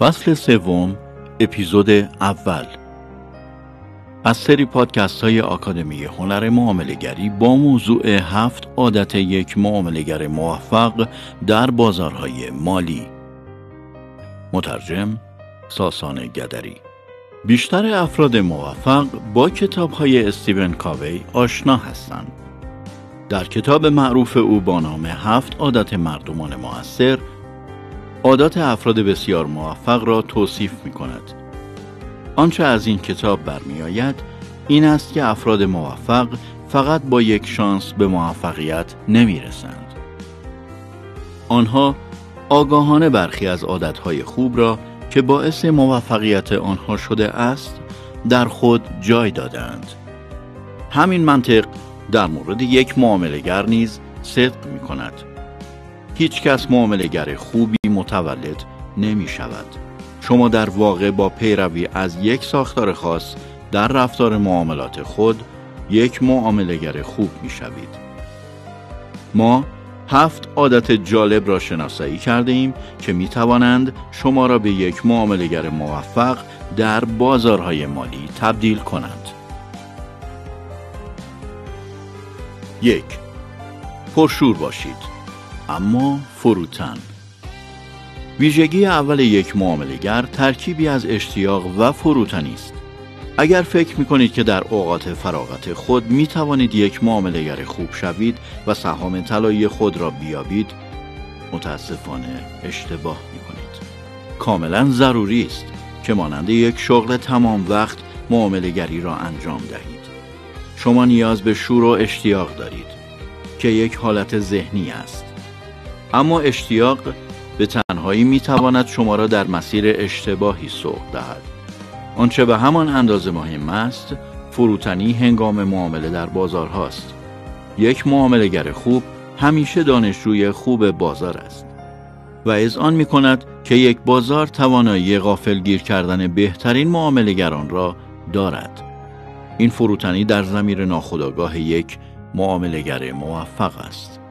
فصل سوم، اپیزود اول از سری پادکست های آکادمی هنر معامله‌گری با موضوع 7 عادت یک معامله‌گر موفق در بازارهای مالی. مترجم ساسان گدری. بیشتر افراد موفق با کتاب‌های استیون کاوی آشنا هستند. در کتاب معروف او با نام 7 عادت مردمان موثر، عادات افراد بسیار موفق را توصیف می‌کند. آنچه از این کتاب برمی‌آید این است که افراد موفق فقط با یک شانس به موفقیت نمی‌رسند. آنها آگاهانه برخی از عادت‌های خوب را که باعث موفقیت آنها شده است در خود جای دادند. همین منطق در مورد یک معامله‌گر نیز صدق می‌کند. هیچ کس معامله‌گر خوبی متولد نمی‌شود. شما در واقع با پیروی از یک ساختار خاص در رفتار معاملات خود یک معامله‌گر خوب می‌شوید. ما 7 عادت جالب را شناسایی کرده ایم که می توانند شما را به یک معامله‌گر موفق در بازارهای مالی تبدیل کنند. 1. پرشور باشید اما فروتن. ویژگی اول یک معامله‌گر ترکیبی از اشتیاق و فروتنی است. اگر فکر می‌کنید که در اوقات فراغت خود می‌توانید یک معامله‌گر خوب شوید و سهام طلایی خود را بیابید، متأسفانه اشتباه می‌کنید. کاملاً ضروری است که مانند یک شغل تمام وقت معامله‌گری را انجام دهید. شما نیاز به شور و اشتیاق دارید که یک حالت ذهنی است. اما اشتیاق به تنهایی می‌تواند شما را در مسیر اشتباهی سوق دهد. آنچه به همان اندازه مهم است، فروتنی هنگام معامله در بازار هاست. یک معامله‌گر خوب همیشه دانشجوی خوب بازار است و اذعان می کند که یک بازار توانایی غافلگیر کردن بهترین معامله‌گران را دارد. این فروتنی در ضمیر ناخودآگاه یک معامله‌گر موفق است.